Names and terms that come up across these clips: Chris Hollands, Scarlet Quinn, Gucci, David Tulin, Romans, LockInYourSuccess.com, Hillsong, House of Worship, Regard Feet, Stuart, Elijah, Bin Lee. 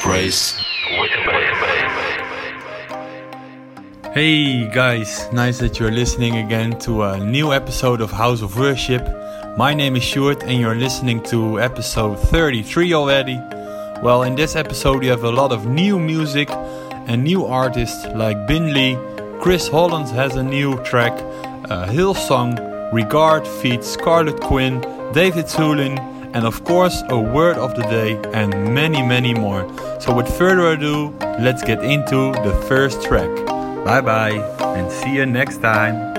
praise. Hey guys, nice that you're listening again to a new episode of House of Worship. My name is Stuart and you're listening to episode 33 already. Well, in this episode you have a lot of new music and new artists like Bin Lee. Chris Hollands has a new track, Hillsong, Regard Feet, Scarlet Quinn, David Tulin, and of course a word of the day and many more. So with further ado, let's get into the first track. Bye-bye and see you next time.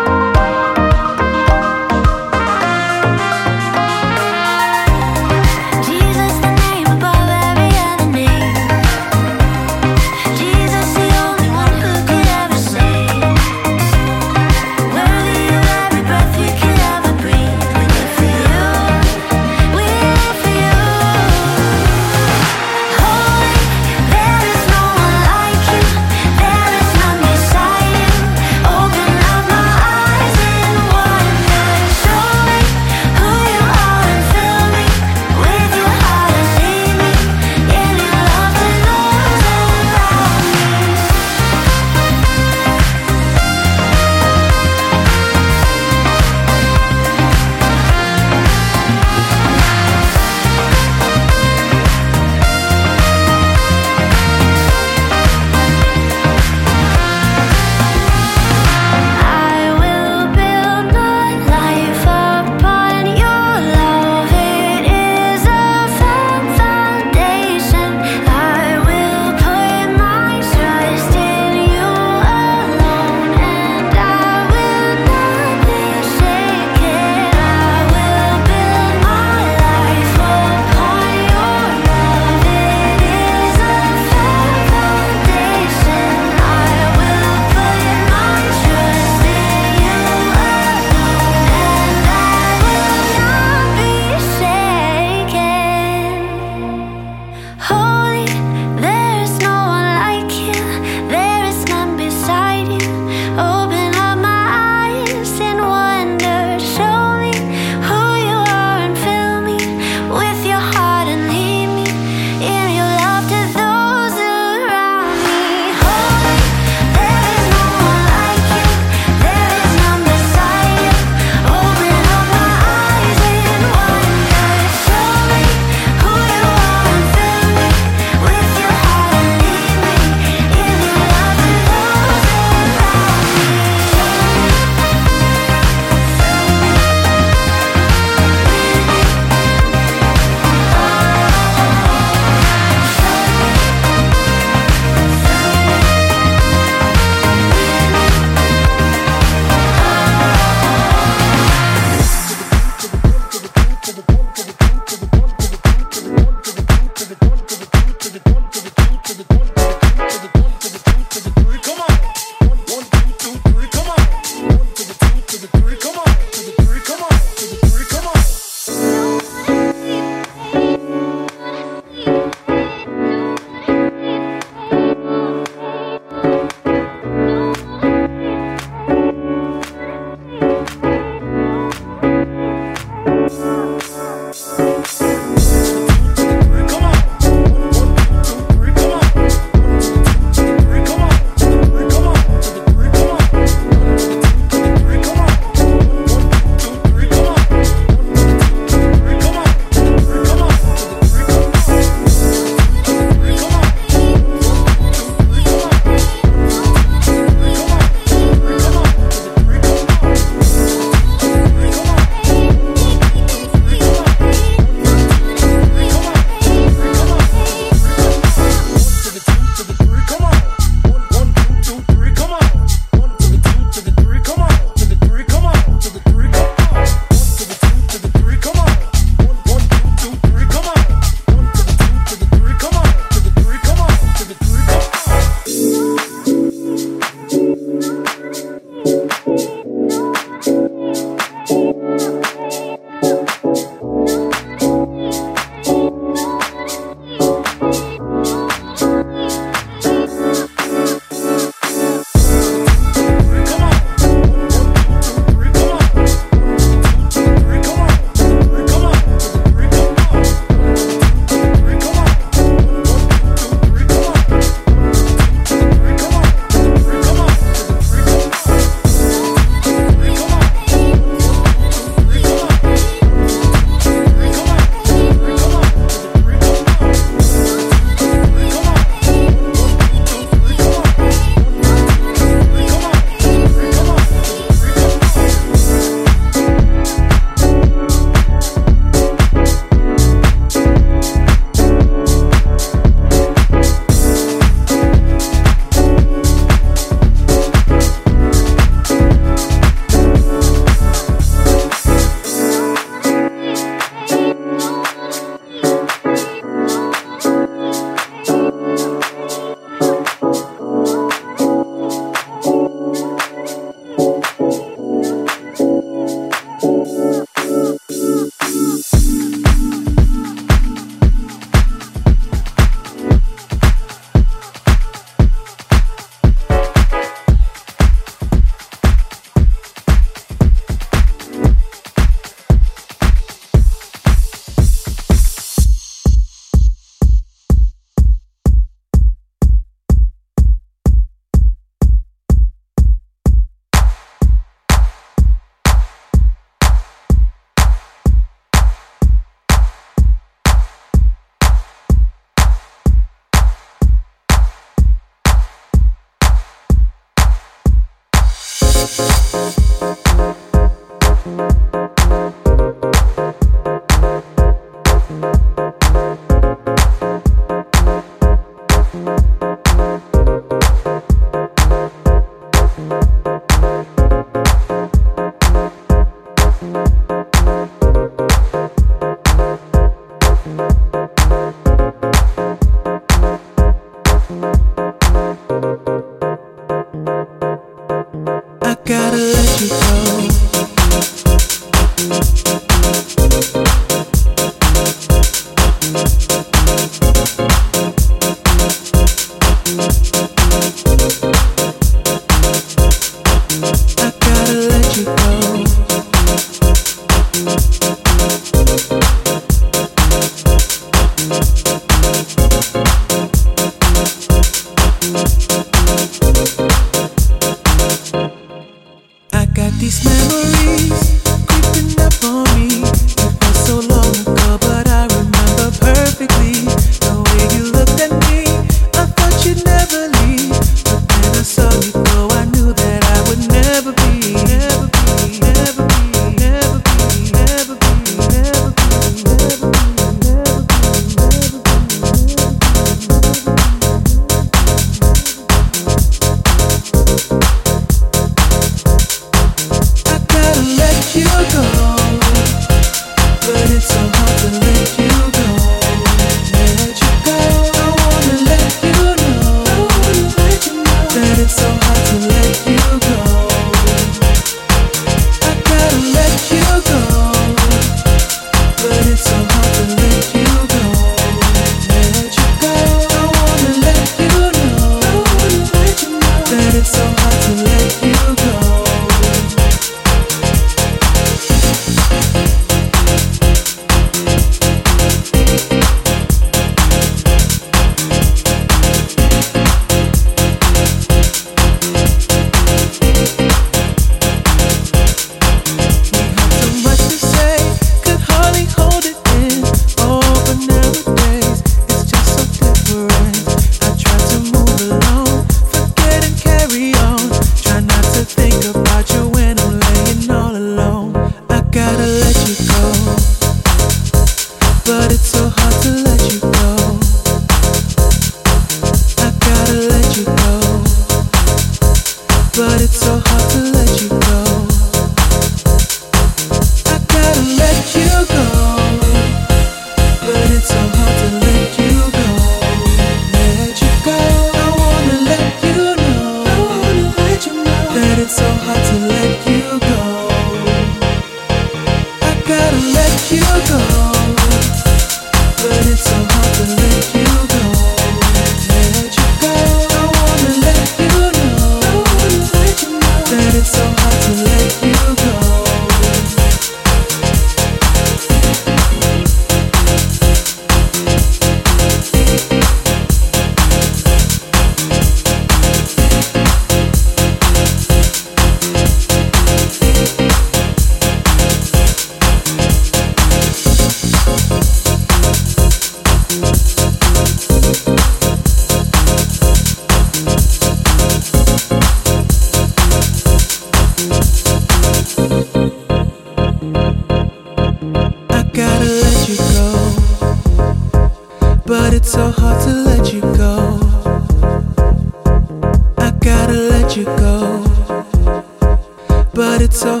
It's so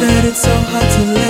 hard to let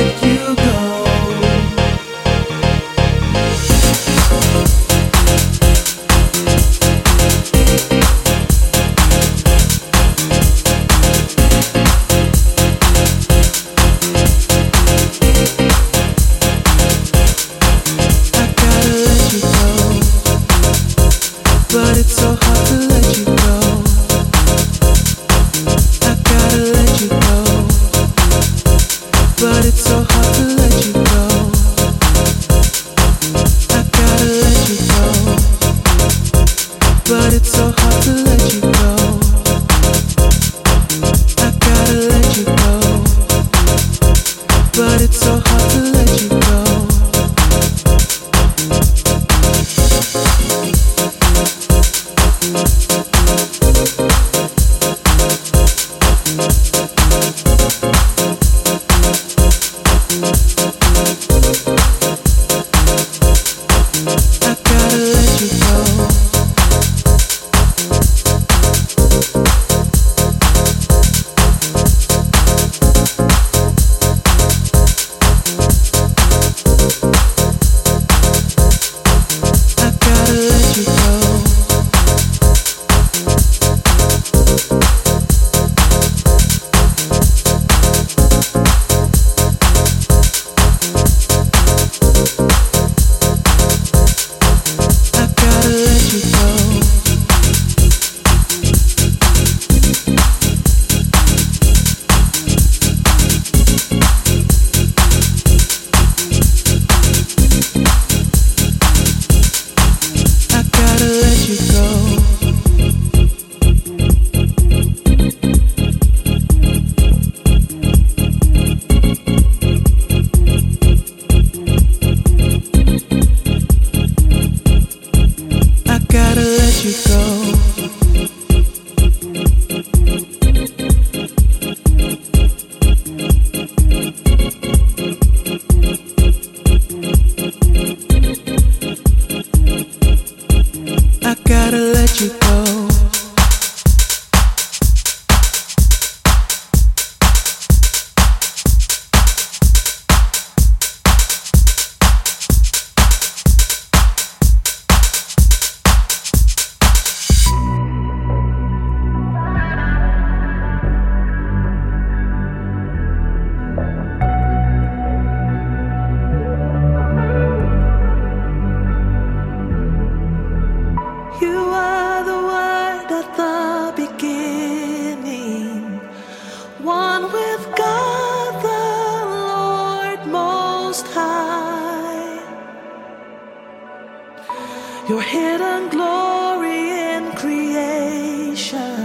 and glory in creation,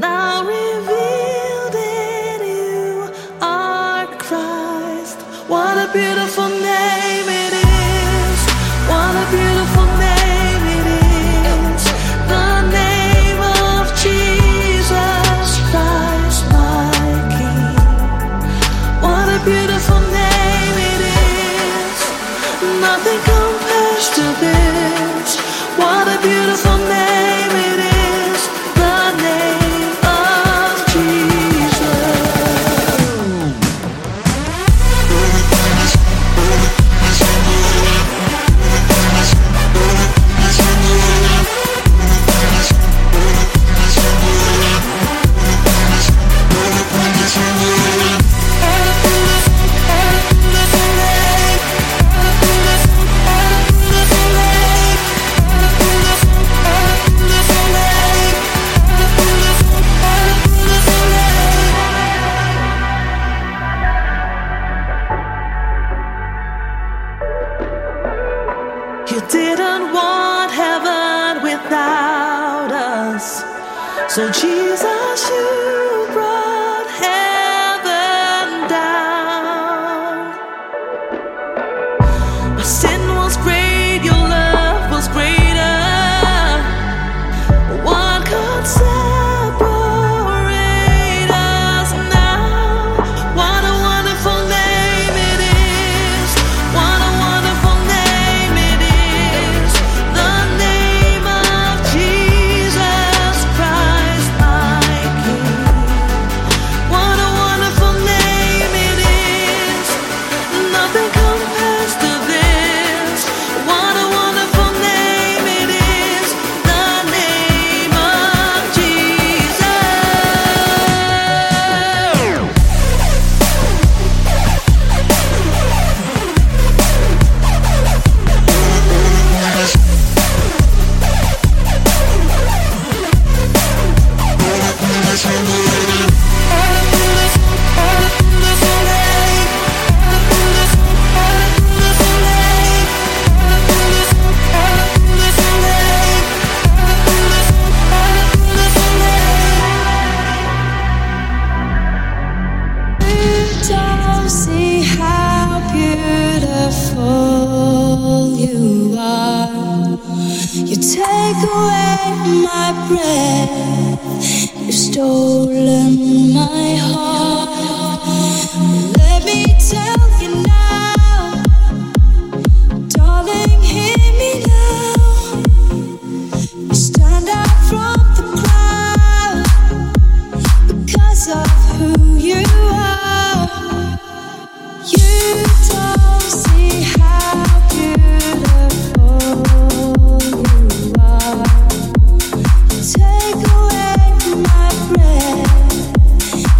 now revealed in you are Christ. What a beautiful name it is. What a beautiful name it is. The name of Jesus Christ, my King. What a beautiful name it is. Nothing compares to this. What a beautiful name it is. You didn't want heaven without us, so Jesus, you brought heaven down. Our sin was great, your love was greater. What could separate us now? What a wonderful name it is. What a wonderful name it is. The name of Jesus Christ, my King. What a wonderful name it is. Nothing compares to this. What a wonderful name it is. The name of Jesus. Don't see how beautiful you are. You take away my breath. You've stolen my heart. Let me tell you now, darling, hear me now. You stand out from the crowd because of who you are. You don't see how beautiful you are. You take away my breath.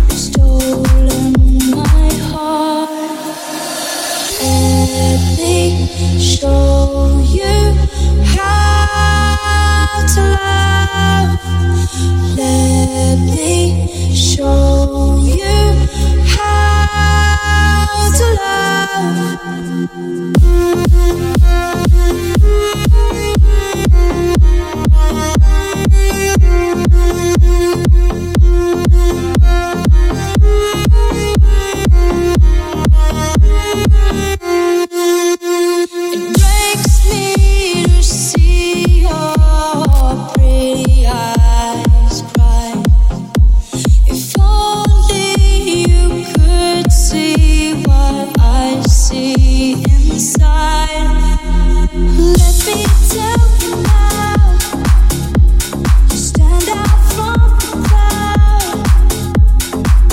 You've stolen my heart. Let me show you how to love. Let me show you how to love. It breaks me to see your pretty eyes cry. If only you could see what I see inside. Let me tell you now, you stand out from the crowd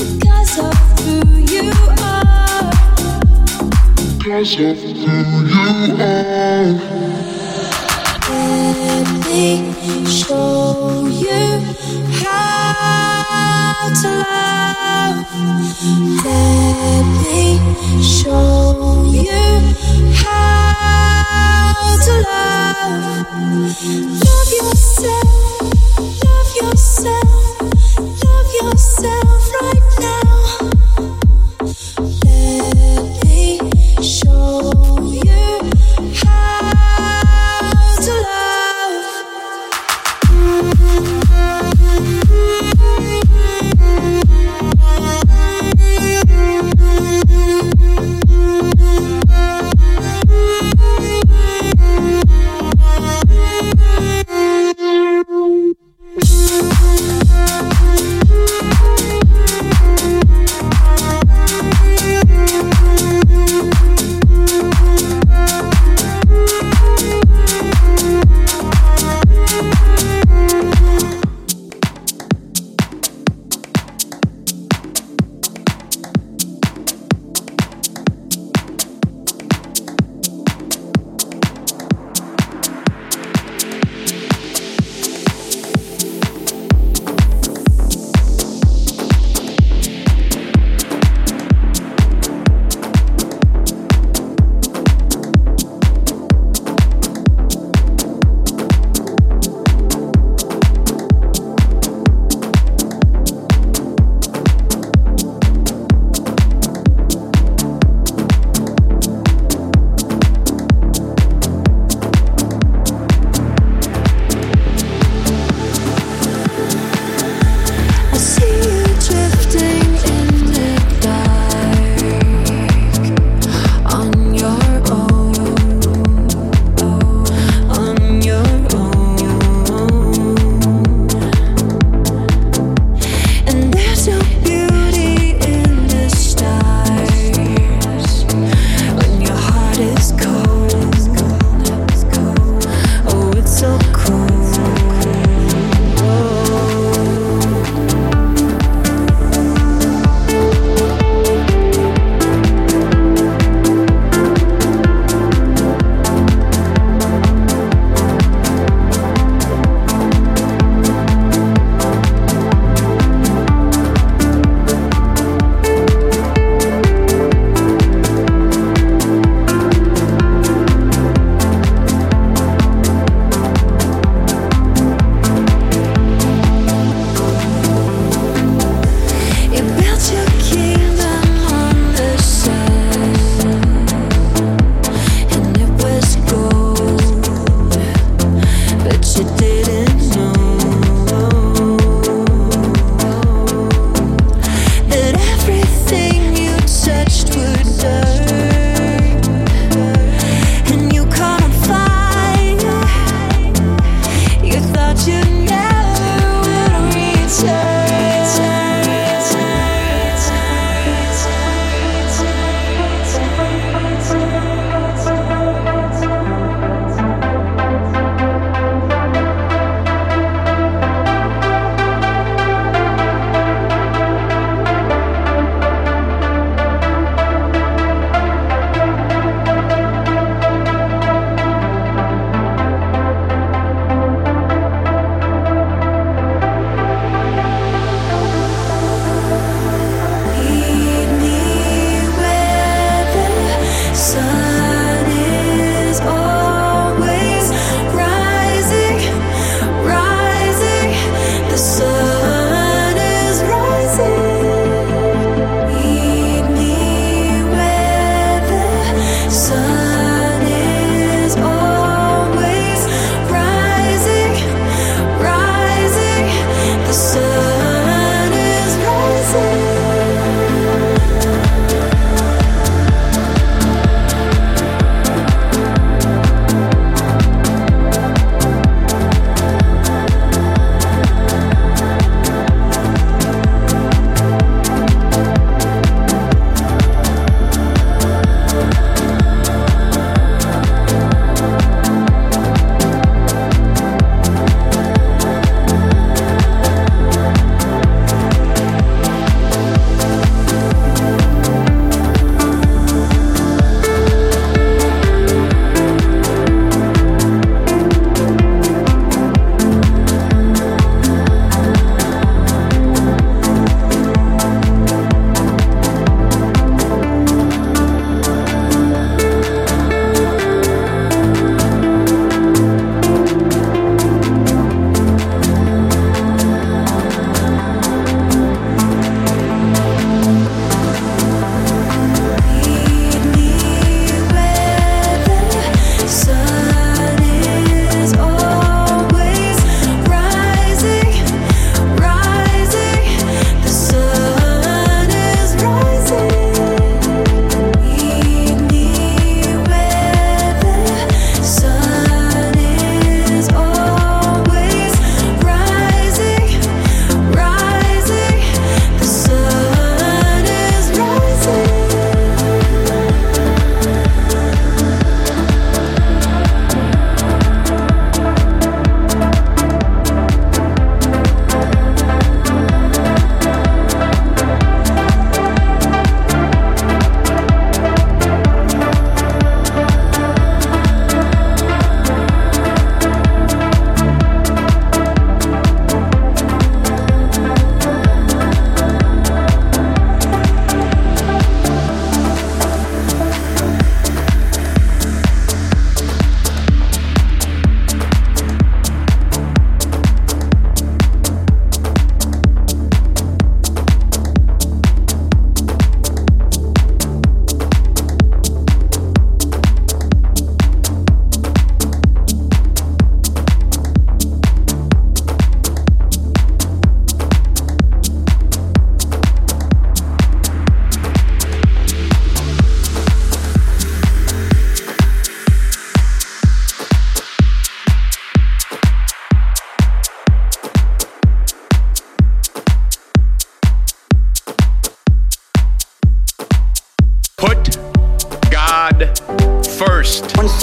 because of who you are. Let me show you how to love. Let me show you how to love. Love yourself, love yourself, love yourself right now. Let me show you how to love.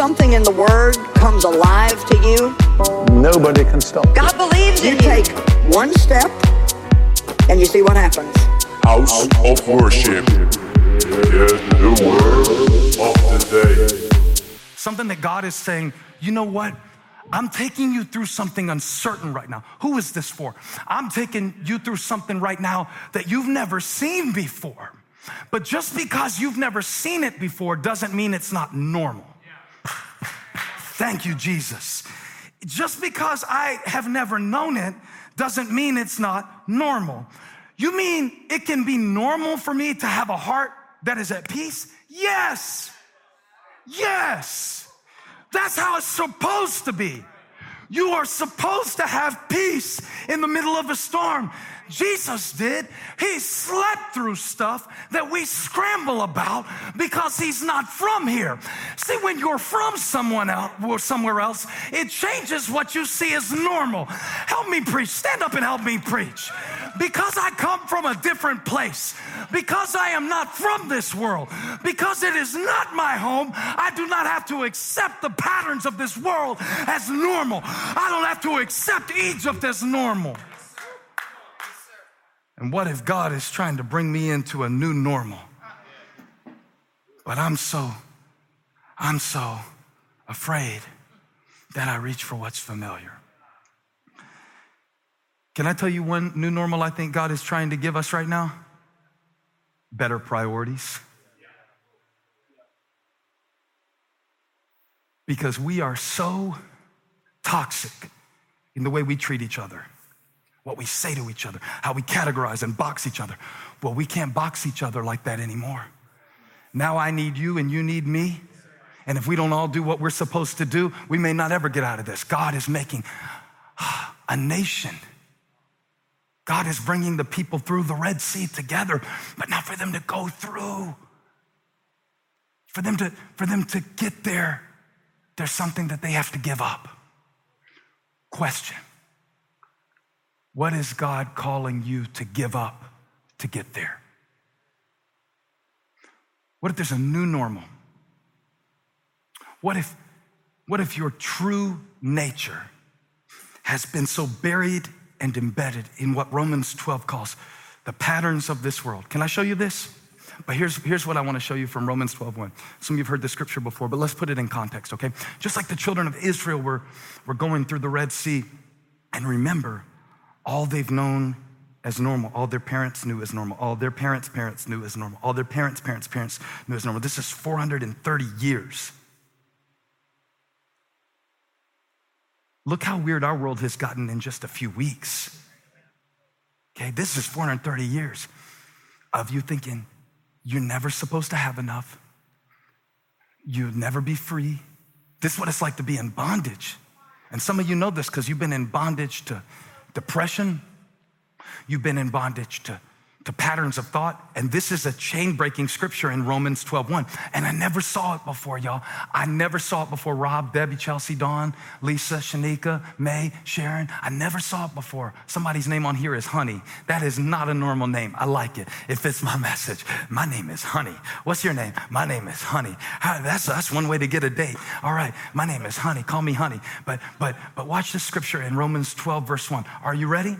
something in the Word comes alive to you, nobody can stop. God believes in you. You take one step, and you see what happens. House of Worship. The word of the day. Something that God is saying, you know what? I'm taking you through something uncertain right now. Who is this for? I'm taking you through something right now that you've never seen before. But just because you've never seen it before doesn't mean it's not normal. Yeah. Thank you, Jesus. Just because I have never known it doesn't mean it's not normal. You mean it can be normal for me to have a heart that is at peace? Yes. Yes. That's how it's supposed to be. You are supposed to have peace in the middle of a storm. Jesus did. He slept through stuff that we scramble about because he's not from here. See, when you're from someone else or somewhere else, it changes what you see as normal. Help me preach. Stand up and help me preach. Because I come from a different place, because I am not from this world, because it is not my home, I do not have to accept the patterns of this world as normal. I don't have to accept Egypt as normal. And what if God is trying to bring me into a new normal? But I'm so afraid that I reach for what's familiar. Can I tell you one new normal I think God is trying to give us right now? Better priorities. Because we are so toxic in the way we treat each other. What we say to each other, how we categorize and box each other. Well, we can't box each other like that anymore. Now I need you and you need me. And if we don't all do what we're supposed to do, we may not ever get out of this. God is making a nation. God is bringing the people through the Red Sea together, but not for them to go through. For them to get there, there's something that they have to give up. Question. What is God calling you to give up to get there? What if there's a new normal? What if your true nature has been so buried and embedded in what Romans 12 calls the patterns of this world? Can I show you this? But here's what I want to show you from Romans 12:1. Some of you have heard this scripture before, but let's put it in context, okay? Just like the children of Israel were going through the Red Sea, and remember, all they've known as normal, all their parents knew as normal, all their parents' parents knew as normal, all their parents' parents' parents knew as normal. This is 430 years. Look how weird our world has gotten in just a few weeks. Okay, this is 430 years of you thinking you're never supposed to have enough. You'd never be free. This is what it's like to be in bondage. And some of you know this because you've been in bondage to depression, you've been in bondage to patterns of thought, and this is a chain-breaking scripture in Romans 12:1. And I never saw it before, y'all. I never saw it before. Rob, Debbie, Chelsea, Dawn, Lisa, Shanika, May, Sharon. I never saw it before. Somebody's name on here is Honey. That is not a normal name. I like it. It fits my message. My name is Honey. What's your name? My name is Honey. That's one way to get a date. All right, my name is Honey. Call me Honey. But watch this scripture in Romans 12, verse 1. Are you ready?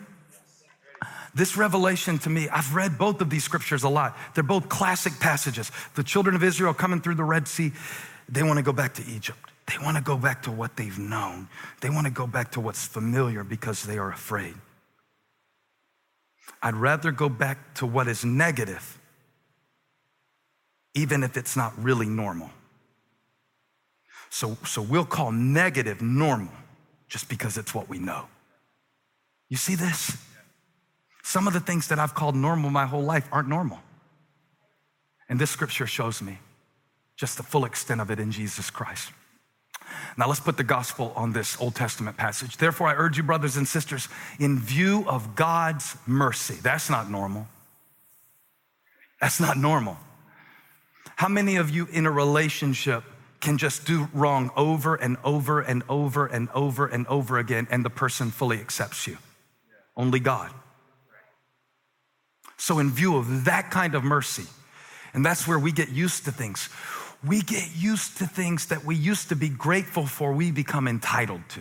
This revelation to me, I've read both of these scriptures a lot. They're both classic passages. The children of Israel coming through the Red Sea, they want to go back to Egypt. They want to go back to what they've known. They want to go back to what's familiar because they are afraid. I'd rather go back to what is negative, even if it's not really normal. So we'll call negative normal just because it's what we know. You see this? Some of the things that I've called normal my whole life aren't normal. And this scripture shows me just the full extent of it in Jesus Christ. Now let's put the gospel on this Old Testament passage. Therefore, I urge you, brothers and sisters, in view of God's mercy. That's not normal. That's not normal. How many of you in a relationship can just do wrong over and over and over and over and over again, and the person fully accepts you? Only God. So in view of that kind of mercy, and that's where we get used to things, we get used to things that we used to be grateful for, we become entitled to.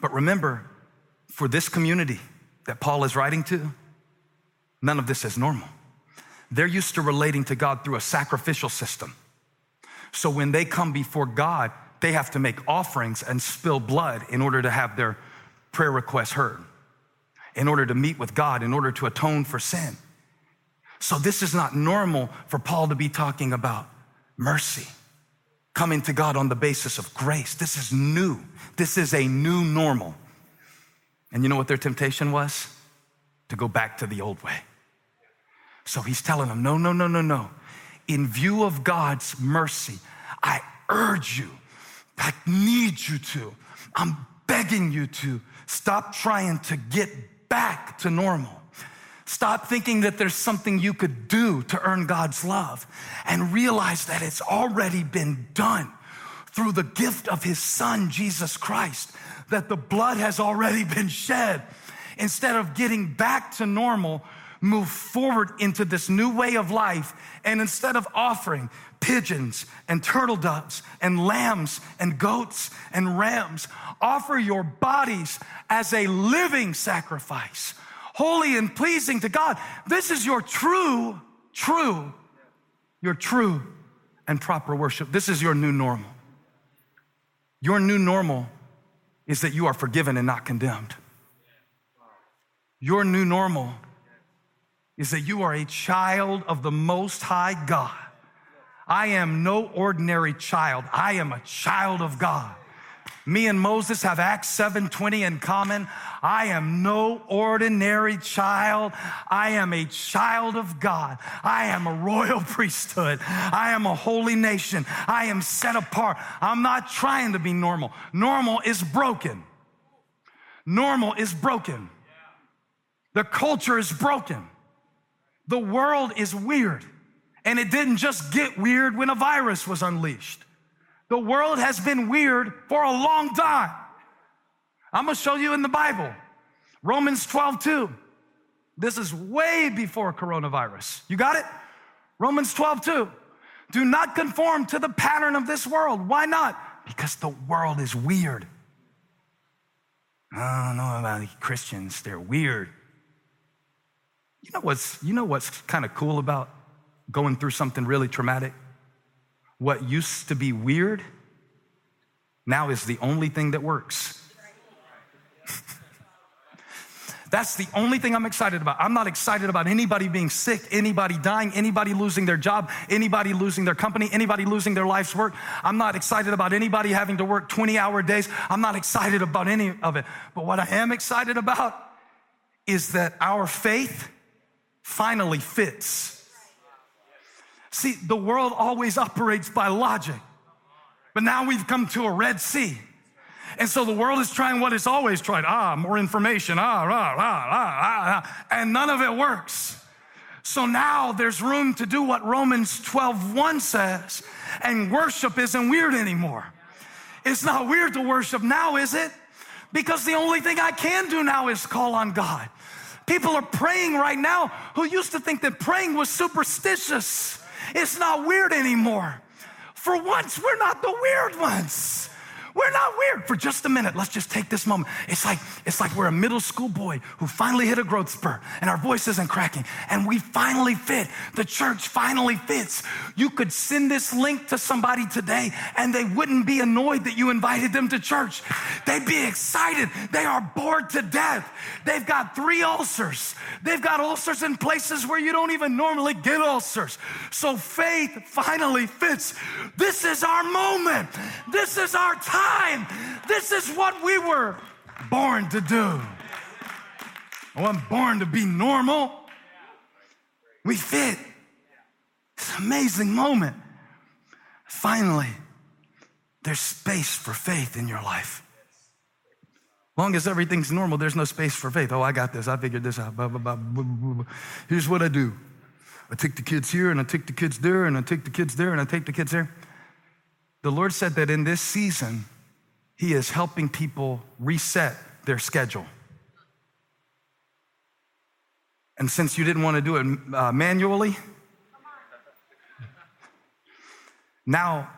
But remember, for this community that Paul is writing to, none of this is normal. They're used to relating to God through a sacrificial system. So when they come before God, they have to make offerings and spill blood in order to have their prayer requests heard, in order to meet with God, in order to atone for sin. So this is not normal for Paul to be talking about mercy, coming to God on the basis of grace. This is new. This is a new normal. And you know what their temptation was? To go back to the old way. So he's telling them, no. In view of God's mercy, I urge you, I need you to, I'm begging you to stop trying to get back to normal. Stop thinking that there's something you could do to earn God's love, and realize that it's already been done through the gift of his son, Jesus Christ, that the blood has already been shed. Instead of getting back to normal, move forward into this new way of life, and instead of offering pigeons and turtle doves and lambs and goats and rams, offer your bodies as a living sacrifice, holy and pleasing to God. This is your true and proper worship. This is your new normal. Your new normal is that you are forgiven and not condemned. Your new normal is that you are a child of the Most High God. I am no ordinary child. I am a child of God. Me and Moses have Acts 7:20 in common. I am no ordinary child. I am a child of God. I am a royal priesthood. I am a holy nation. I am set apart. I'm not trying to be normal. Normal is broken. Normal is broken. The culture is broken. The world is weird, and it didn't just get weird when a virus was unleashed. The world has been weird for a long time. I'm gonna show you in the Bible, Romans 12:2. This is way before coronavirus. You got it? Romans 12:2. Do not conform to the pattern of this world. Why not? Because the world is weird. I don't know about Christians, they're weird. You know what's kind of cool about going through something really traumatic? What used to be weird now is the only thing that works. That's the only thing I'm excited about. I'm not excited about anybody being sick, anybody dying, anybody losing their job, anybody losing their company, anybody losing their life's work. I'm not excited about anybody having to work 20-hour days. I'm not excited about any of it. But what I am excited about is that our faith finally fits. See, the world always operates by logic, but now we've come to a Red Sea. And so the world is trying what it's always tried. More information, and none of it works. So now there's room to do what Romans 12:1 says, and worship isn't weird anymore. It's not weird to worship now, is it? Because the only thing I can do now is call on God. People are praying right now who used to think that praying was superstitious. It's not weird anymore. For once, we're not the weird ones. We're not weird. For just a minute, let's just take this moment. It's like we're a middle school boy who finally hit a growth spurt and our voice isn't cracking and we finally fit. The church finally fits. You could send this link to somebody today and they wouldn't be annoyed that you invited them to church. They'd be excited. They are bored to death. They've got 3 ulcers. They've got ulcers in places where you don't even normally get ulcers. So faith finally fits. This is our moment. This is our time. This is what we were born to do. I wasn't born to be normal. We fit. It's an amazing moment. Finally, there's space for faith in your life. Long as everything's normal, there's no space for faith. Oh, I got this. I figured this out. Blah, blah, blah, blah, blah, blah. Here's what I do. I take the kids here, and I take the kids there, and I take the kids there, and I take the kids there. The Lord said that in this season, he is helping people reset their schedule. And since you didn't want to do it manually, Now,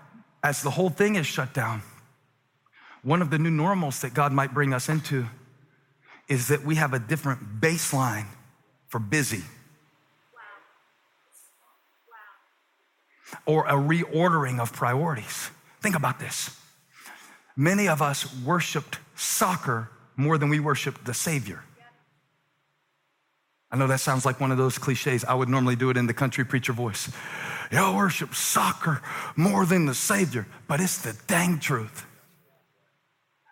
as the whole thing is shut down, one of the new normals that God might bring us into is that we have a different baseline for busy. Wow. Or a reordering of priorities. Think about this. Many of us worshiped soccer more than we worshiped the Savior. I know that sounds like one of those cliches. I would normally do it in the country preacher voice. Y'all worship soccer more than the Savior, but it's the dang truth.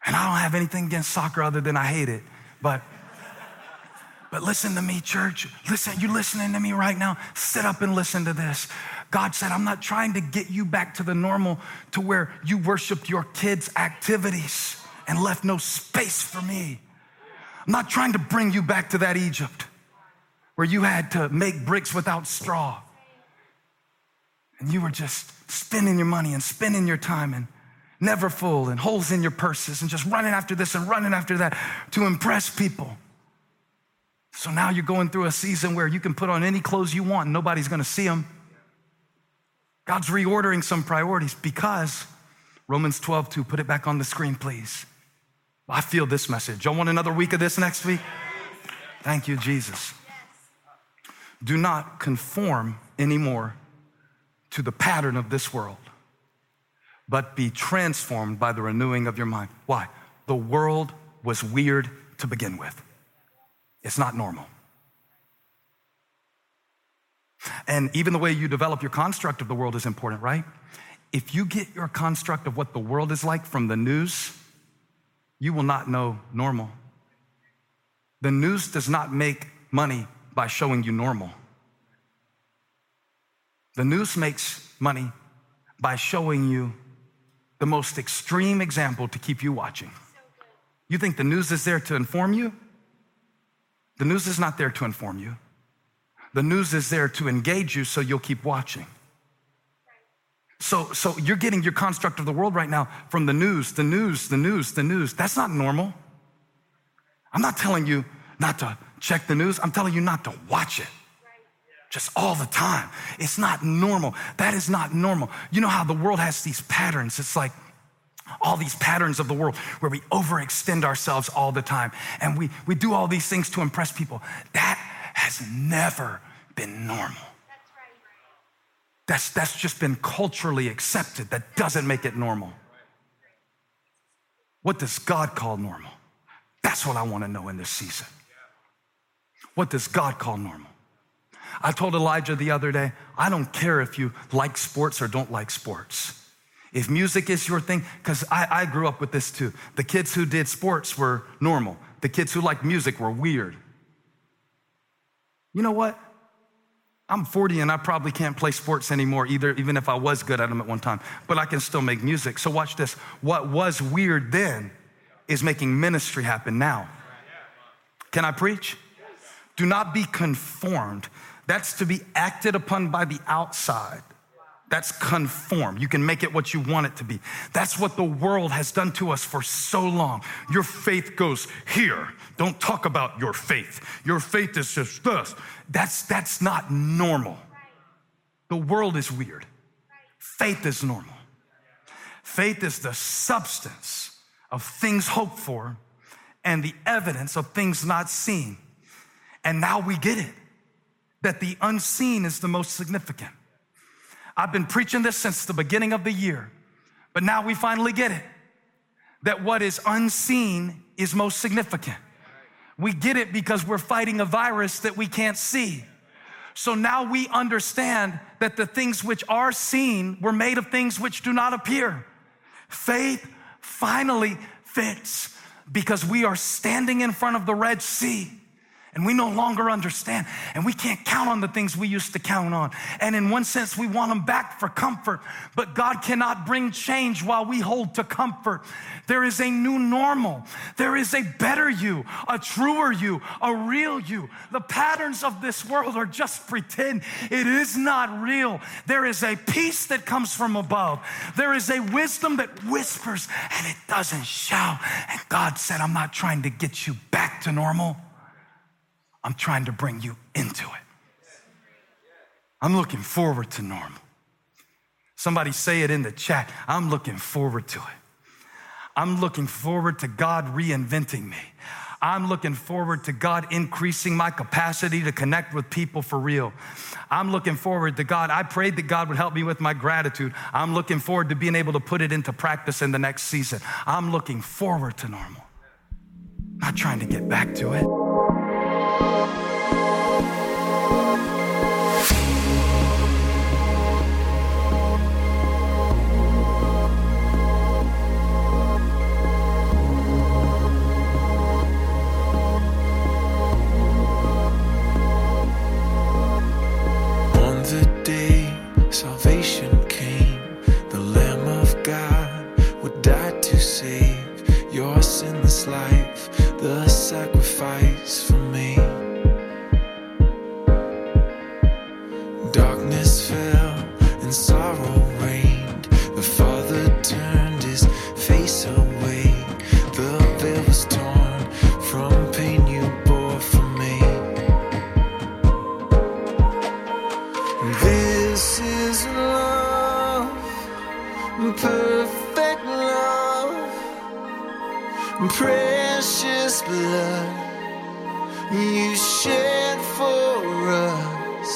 And I don't have anything against soccer other than I hate it, but listen to me, church. Listen, you listening to me right now? Sit up and listen to this. God said, I'm not trying to get you back to the normal to where you worshiped your kids' activities and left no space for me. I'm not trying to bring you back to that Egypt where you had to make bricks without straw. And you were just spending your money and spending your time and never full and holes in your purses and just running after this and running after that to impress people. So now you're going through a season where you can put on any clothes you want and nobody's gonna see them. God's reordering some priorities because Romans 12:2, put it back on the screen, please. I feel this message. Y'all want another week of this next week? Thank you, Jesus. Do not conform anymore to the pattern of this world, but be transformed by the renewing of your mind. Why? The world was weird to begin with. It's not normal. And even the way you develop your construct of the world is important, right? If you get your construct of what the world is like from the news, you will not know normal. The news does not make money by showing you normal. The news makes money by showing you the most extreme example to keep you watching. You think the news is there to inform you? The news is not there to inform you. The news is there to engage you so you'll keep watching. So you're getting your construct of the world right now from the news. That's not normal. I'm not telling you not to check the news. I'm telling you not to watch it. Just all the time. It's not normal. That is not normal. You know how the world has these patterns. It's like all these patterns of the world where we overextend ourselves all the time. And we do all these things to impress people. That has never been normal. That's right. That's just been culturally accepted. That doesn't make it normal. What does God call normal? That's what I want to know in this season. What does God call normal? I told Elijah the other day, I don't care if you like sports or don't like sports. If music is your thing, because I grew up with this too. The kids who did sports were normal. The kids who liked music were weird. You know what? I'm 40 and I probably can't play sports anymore either, even if I was good at them at one time, but I can still make music. So watch this. What was weird then is making ministry happen now. Can I preach? Do not be conformed. That's to be acted upon by the outside. That's conform. You can make it what you want it to be. That's what the world has done to us for so long. Your faith goes here. Don't talk about your faith. Your faith is just this. That's not normal. The world is weird. Faith is normal. Faith is the substance of things hoped for and the evidence of things not seen. And now we get it, that the unseen is the most significant. I've been preaching this since the beginning of the year, but now we finally get it, that what is unseen is most significant. We get it because we're fighting a virus that we can't see. So now we understand that the things which are seen were made of things which do not appear. Faith finally fits because we are standing in front of the Red Sea. And we no longer understand, and we can't count on the things we used to count on. And in one sense, we want them back for comfort, but God cannot bring change while we hold to comfort. There is a new normal. There is a better you, a truer you, a real you. The patterns of this world are just pretend. It is not real. There is a peace that comes from above. There is a wisdom that whispers, and it doesn't shout. And God said, I'm not trying to get you back to normal. I'm trying to bring you into it. I'm looking forward to normal. Somebody say it in the chat. I'm looking forward to it. I'm looking forward to God reinventing me. I'm looking forward to God increasing my capacity to connect with people for real. I'm looking forward to God. I prayed that God would help me with my gratitude. I'm looking forward to being able to put it into practice in the next season. I'm looking forward to normal. Not trying to get back to it. Salvation came, the Lamb of God would die to save your sinless life, the sacrifice for me. Darkness fell and sorrow reigned, the Father turned his face away, the veil was torn from pain you bore for me. This is love, perfect love, precious blood you shed for us.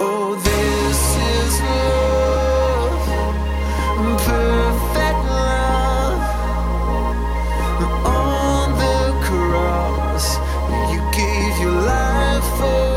Oh, this is love, perfect love, on the cross you gave your life for.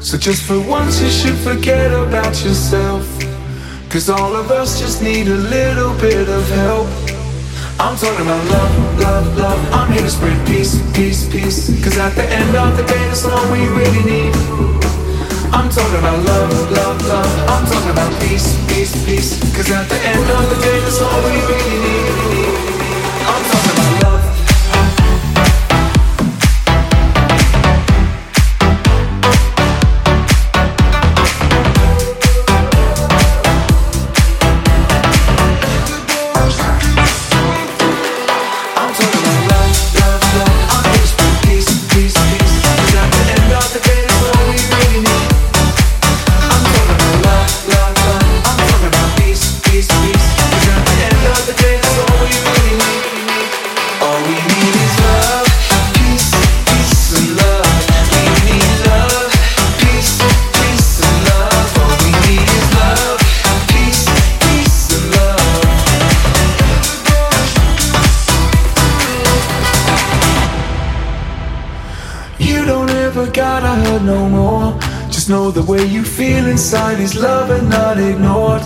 So just for once you should forget about yourself, 'cause all of us just need a little bit of help. I'm talking about love, love, love. I'm here to spread peace, peace, peace, 'cause at the end of the day that's all we really need. I'm talking about love, love, love. I'm talking about peace, peace, peace, 'cause at the end of the day that's all we really need. I'm talking about love. know the way you feel inside is love and not ignored.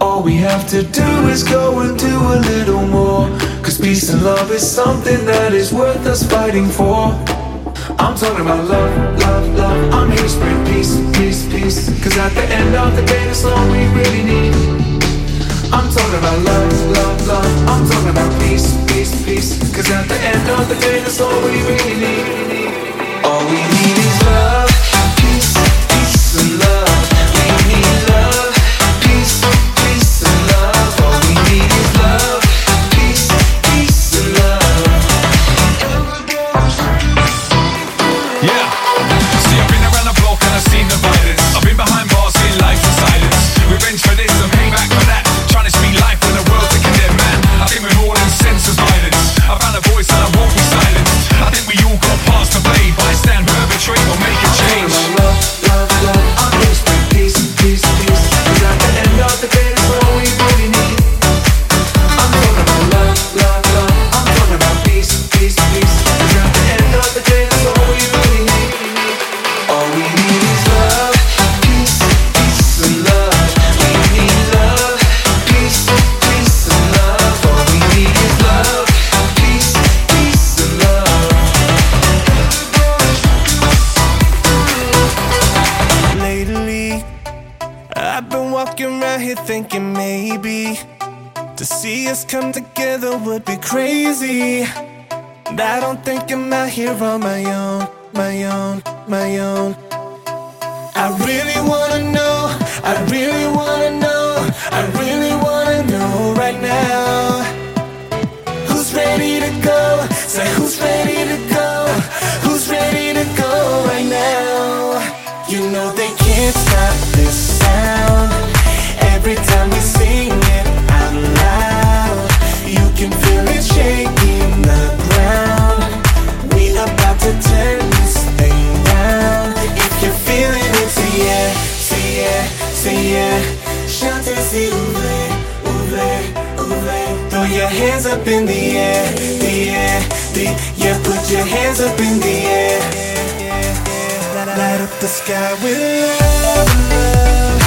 All we have to do is go and do a little more, 'cause peace and love is something that is worth us fighting for. I'm talking about love, love, love. I'm here to spread peace, peace, peace, 'cause at the end of the day that's all we really need. I'm talking about love, love, love. I'm talking about peace, peace, peace, 'cause at the end of the day that's all we really need. All we need is love, peace, peace and love. We need love, peace, peace and love. All we need is love, peace, peace and love. Yeah. See, I've been around the block and I've seen the violence. I've been behind bars, seen life in silence. Revenge for this and payback for that. Trying to speak life in a world to condemn, man. I think we're all in sense of violence. I found a voice and I won't be silenced. I think we all got past the blade. Bystand, perpetrate or make a change. Thinking maybe to see us come together would be crazy. And I don't think I'm out here on my own, my own, my own. I really wanna know, I really wanna know, I really wanna know right now. Who's ready to go? Say who's ready to go? Who's ready to go right now? You know they can't stop this sound. Every time we sing it out loud, you can feel it shaking the ground. We about to turn this thing round. If you're feeling it, say yeah, say yeah, say yeah. Shout it, say ouve, ouve, ouve. Throw your hands up in the air, the air, the yeah. Put your hands up in the air. Light up the sky with love, love.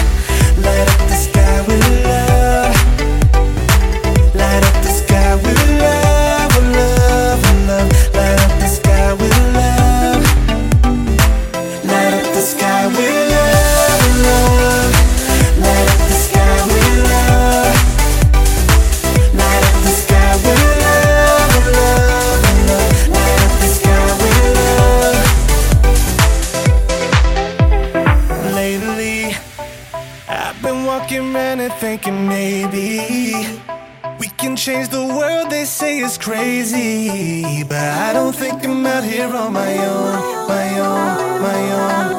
Light up the sky with love. Light up the sky with love, with love, with love. Light up the sky with love. Light up the sky with love, with love. Light up the sky with love. Light up the sky with love, with love, with love. Light up the sky with love. Lately, I've been walking around thinking maybe we can change the world, they say is crazy. But I don't think I'm out here on my own, my own, my own.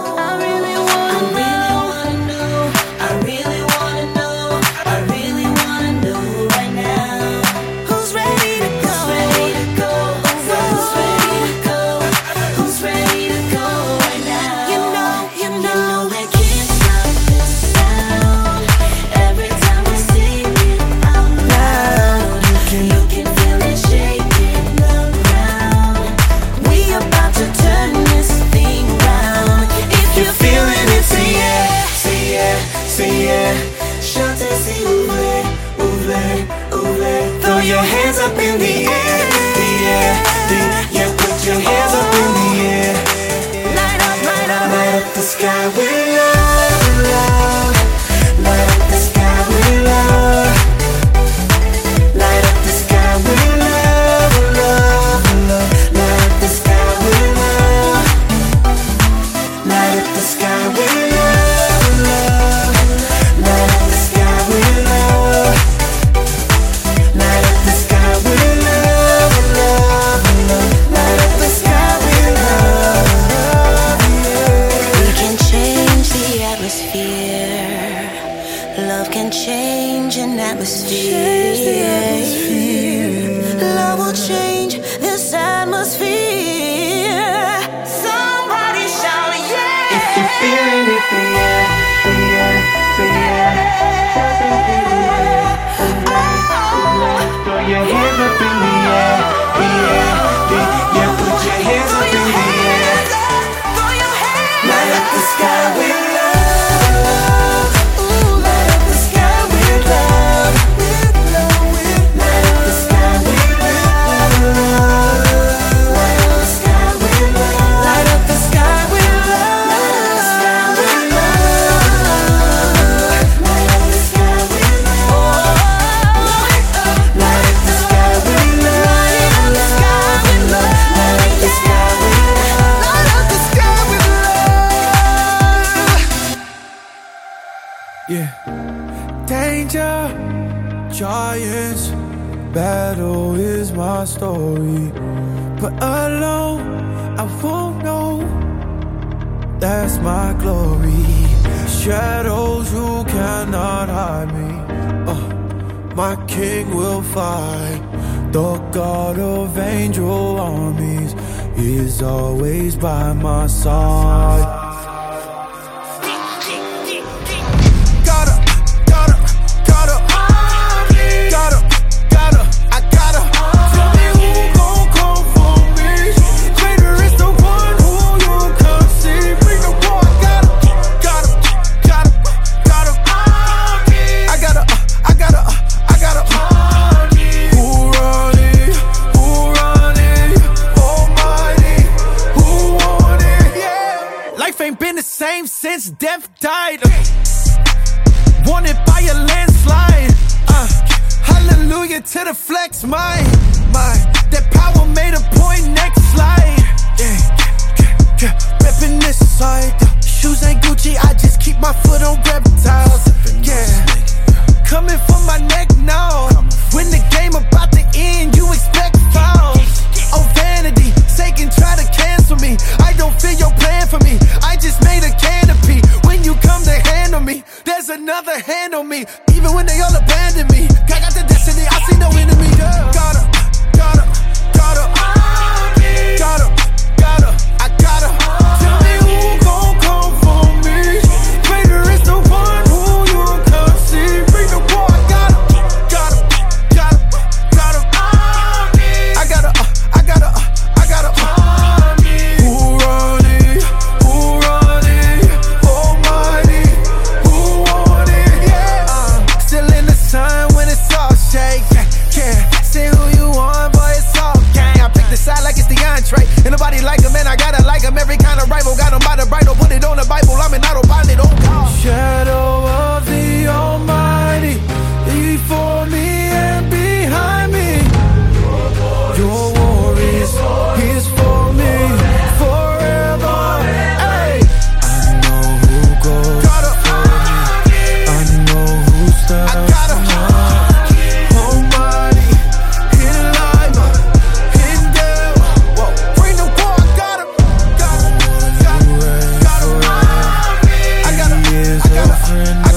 Your hands up in the air, the air, the air. Put your hands up in the air. Light up, light up, light up the sky with love, love. Light up the sky with love. Light up the sky with love, love, love. Light up the sky with love. Light up the sky with love, love. Light up the sky with love. Light up the sky with love. Yeah. Danger, giants, battle is my story. But alone, I won't know. That's my glory. Shadows, you cannot hide me. My king will fight. The God of angel armies is always by my side. Since death died, wanted by a landslide. Hallelujah to the flex, my. That power made a point. Next slide. Reppin' this side. Shoes ain't Gucci, I just keep my foot on reptiles. Yeah, coming for my neck now. When the game about to end, you expect fouls. Oh, vanity, Satan try to cancel me. I don't feel your plan for me. I just made a canopy. When you come to handle me, there's another hand on me. Even when they all abandon me, God got the destiny. I see no enemy. Yeah. Gotta, I gotta. Tell me who gon' come for me. Greater is the one who you can see. Bring the war. Ain't nobody like him, man, I gotta like him. Every kind of rival, got him by the bridle. Put it on the Bible, I'm an autopilot on God. Shadow of the Almighty, before me and behind me. Your war is for me, forever. Hey, I know who goes for me. I know who stands for me.